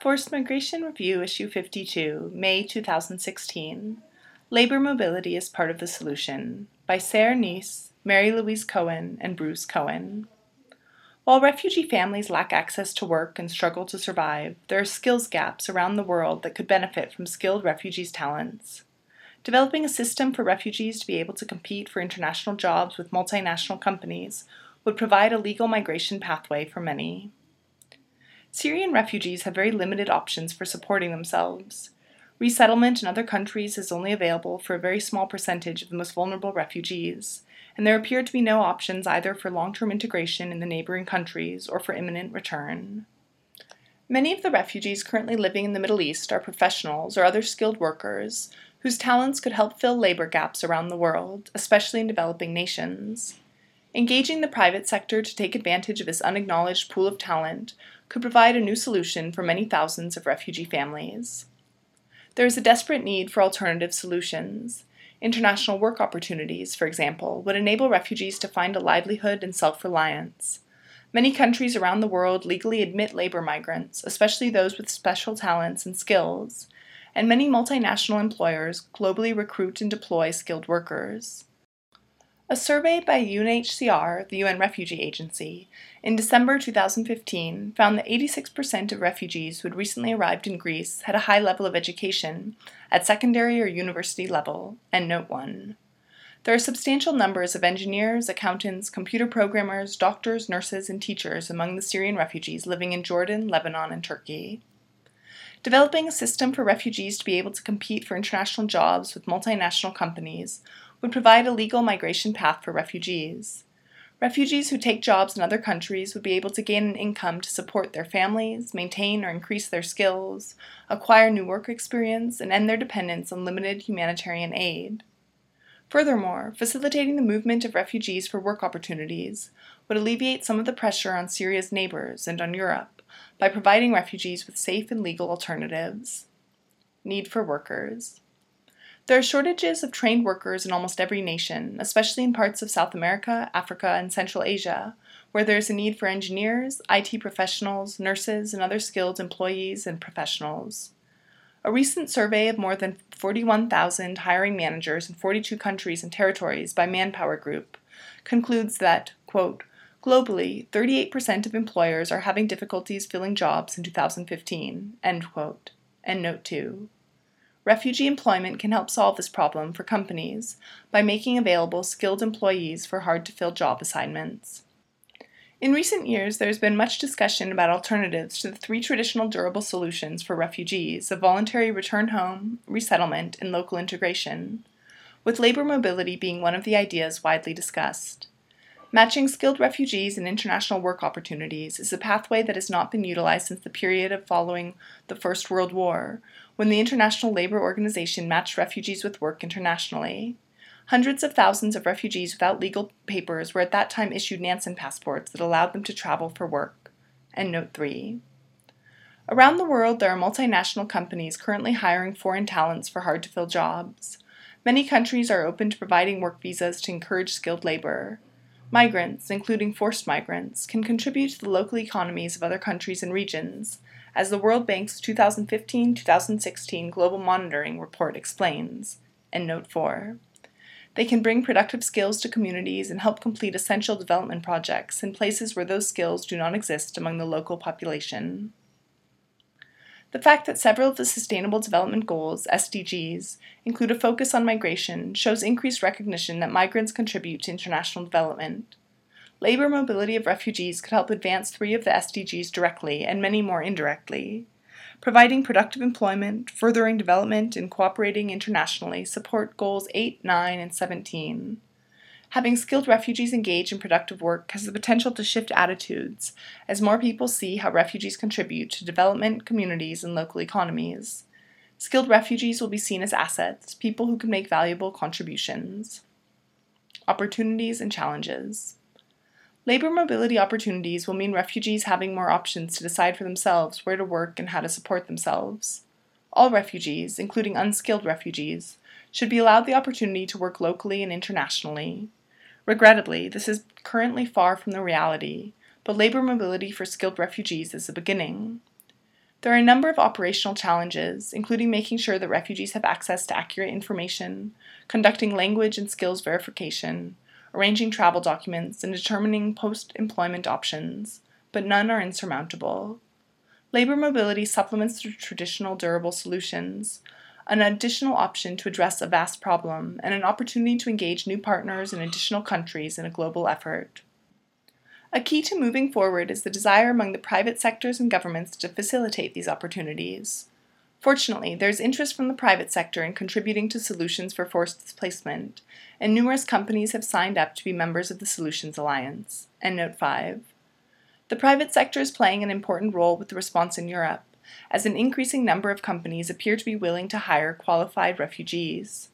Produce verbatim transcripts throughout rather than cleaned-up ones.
Forced Migration Review, Issue fifty-two, May two thousand sixteen, Labour Mobility is Part of the Solution, by Sarah Nyce, Mary Louise Cohen, and Bruce Cohen. While refugee families lack access to work and struggle to survive, there are skills gaps around the world that could benefit from skilled refugees' talents. Developing a system for refugees to be able to compete for international jobs with multinational companies would provide a legal migration pathway for many. Syrian refugees have very limited options for supporting themselves. Resettlement in other countries is only available for a very small percentage of the most vulnerable refugees, and there appear to be no options either for long-term integration in the neighboring countries or for imminent return. Many of the refugees currently living in the Middle East are professionals or other skilled workers whose talents could help fill labor gaps around the world, especially in developing nations. Engaging the private sector to take advantage of this unacknowledged pool of talent could provide a new solution for many thousands of refugee families. There is a desperate need for alternative solutions. International work opportunities, for example, would enable refugees to find a livelihood and self-reliance. Many countries around the world legally admit labor migrants, especially those with special talents and skills, and many multinational employers globally recruit and deploy skilled workers. A survey by U N H C R, the U N Refugee Agency, in December two thousand fifteen found that eighty-six percent of refugees who had recently arrived in Greece had a high level of education at secondary or university level, EndNote one. There are substantial numbers of engineers, accountants, computer programmers, doctors, nurses, and teachers among the Syrian refugees living in Jordan, Lebanon, and Turkey. Developing a system for refugees to be able to compete for international jobs with multinational companies would provide a legal migration path for refugees. Refugees who take jobs in other countries would be able to gain an income to support their families, maintain or increase their skills, acquire new work experience, and end their dependence on limited humanitarian aid. Furthermore, facilitating the movement of refugees for work opportunities would alleviate some of the pressure on Syria's neighbors and on Europe by providing refugees with safe and legal alternatives. Need for workers. There are shortages of trained workers in almost every nation, especially in parts of South America, Africa, and Central Asia, where there is a need for engineers, I T professionals, nurses, and other skilled employees and professionals. A recent survey of more than forty-one thousand hiring managers in forty-two countries and territories by Manpower Group concludes that, quote, globally, thirty-eight percent of employers are having difficulties filling jobs in two thousand fifteen, end quote, EndNote two. Refugee employment can help solve this problem for companies by making available skilled employees for hard-to-fill job assignments. In recent years, there has been much discussion about alternatives to the three traditional durable solutions for refugees of voluntary return home, resettlement, and local integration, with labor mobility being one of the ideas widely discussed. Matching skilled refugees and international work opportunities is a pathway that has not been utilized since the period of following the First World War, when the International Labour Organization matched refugees with work internationally. Hundreds of thousands of refugees without legal papers were at that time issued Nansen passports that allowed them to travel for work. EndNote three. Around the world, there are multinational companies currently hiring foreign talents for hard-to-fill jobs. Many countries are open to providing work visas to encourage skilled labor. Migrants, including forced migrants, can contribute to the local economies of other countries and regions, as the World Bank's two thousand fifteen to two thousand sixteen Global Monitoring Report explains, EndNote four. They can bring productive skills to communities and help complete essential development projects in places where those skills do not exist among the local population. The fact that several of the Sustainable Development Goals, S D Gs, include a focus on migration shows increased recognition that migrants contribute to international development. Labor mobility of refugees could help advance three of the S D Gs directly and many more indirectly. Providing productive employment, furthering development, and cooperating internationally support Goals eight, nine, and seventeen. Having skilled refugees engage in productive work has the potential to shift attitudes as more people see how refugees contribute to development, communities, and local economies. Skilled refugees will be seen as assets, people who can make valuable contributions. Opportunities and challenges. Labor mobility opportunities will mean refugees having more options to decide for themselves where to work and how to support themselves. All refugees, including unskilled refugees, should be allowed the opportunity to work locally and internationally. Regrettably, this is currently far from the reality, but labor mobility for skilled refugees is a beginning. There are a number of operational challenges, including making sure that refugees have access to accurate information, conducting language and skills verification, arranging travel documents, and determining post-employment options, but none are insurmountable. Labour mobility supplements the traditional durable solutions, an additional option to address a vast problem, and an opportunity to engage new partners in additional countries in a global effort. A key to moving forward is the desire among the private sectors and governments to facilitate these opportunities. Fortunately, there is interest from the private sector in contributing to solutions for forced displacement, and numerous companies have signed up to be members of the Solutions Alliance. Endnote five. The private sector is playing an important role with the response in Europe, as an increasing number of companies appear to be willing to hire qualified refugees.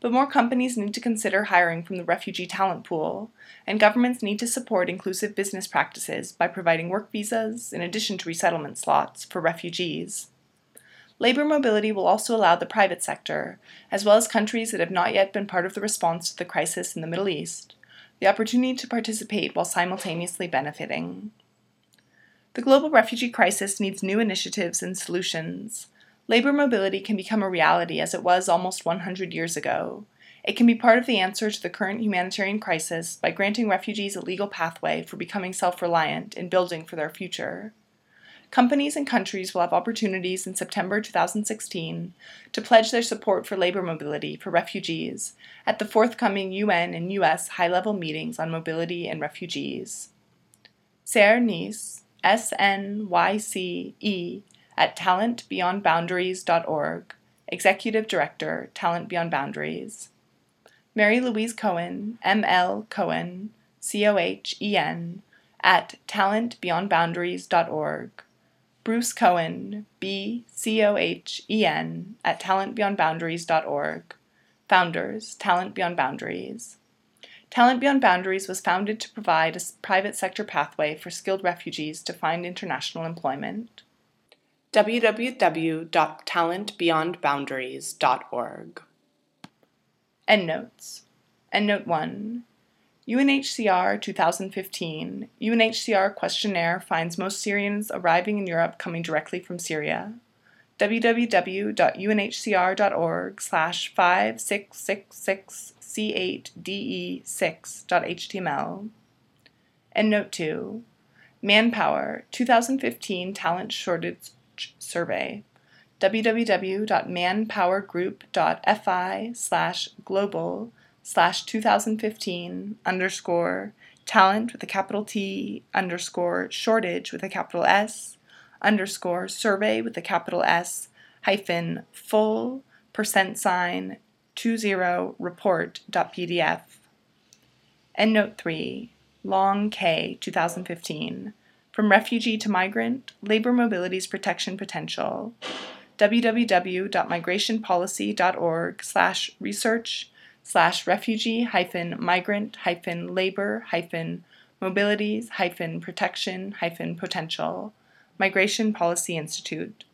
But more companies need to consider hiring from the refugee talent pool, and governments need to support inclusive business practices by providing work visas, in addition to resettlement slots, for refugees. Labour mobility will also allow the private sector, as well as countries that have not yet been part of the response to the crisis in the Middle East, the opportunity to participate while simultaneously benefiting. The global refugee crisis needs new initiatives and solutions. Labour mobility can become a reality as it was almost one hundred years ago. It can be part of the answer to the current humanitarian crisis by granting refugees a legal pathway for becoming self-reliant and building for their future. Companies and countries will have opportunities in September two thousand sixteen to pledge their support for labour mobility for refugees at the forthcoming U N and U S high-level meetings on mobility and refugees. Sarah Nyce, S N Y C E, at talent beyond boundaries dot org, Executive Director, Talent Beyond Boundaries. Mary Louise Cohen, M L Cohen, C O H E N, at talent beyond boundaries dot org. Bruce Cohen, B C O H E N, at talent beyond boundaries dot org. Founders, Talent Beyond Boundaries. Talent Beyond Boundaries was founded to provide a private sector pathway for skilled refugees to find international employment. w w w dot talent beyond boundaries dot org. Endnotes. Endnote one. U N H C R twenty fifteen. U N H C R questionnaire finds most Syrians arriving in Europe coming directly from Syria. w w w dot u n h c r dot org slash five six six six c eight d e six dot h t m l. Endnote two. Manpower twenty fifteen Talent Shortage Survey, w w w dot manpower group dot f i slash global slash twenty fifteen underscore talent with a capital T underscore shortage with a capital S underscore survey with a capital S hyphen full percent sign two zero report dot p d f. Endnote three. Long K twenty fifteen. From Refugee to Migrant, Labour Mobility's Protection Potential, w w w dot migration policy dot org slash research slash refugee hyphen migrant hyphen labour hyphen mobilities hyphen protection hyphen potential, Migration Policy Institute.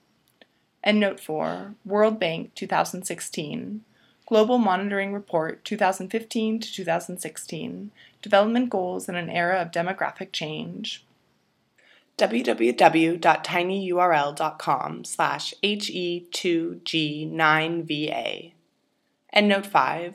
Endnote four, World Bank twenty sixteen, Global Monitoring Report twenty fifteen to twenty sixteen, Development Goals in an Era of Demographic Change, w w w dot tiny u r l dot com slash h e two g nine v a. Endnote five,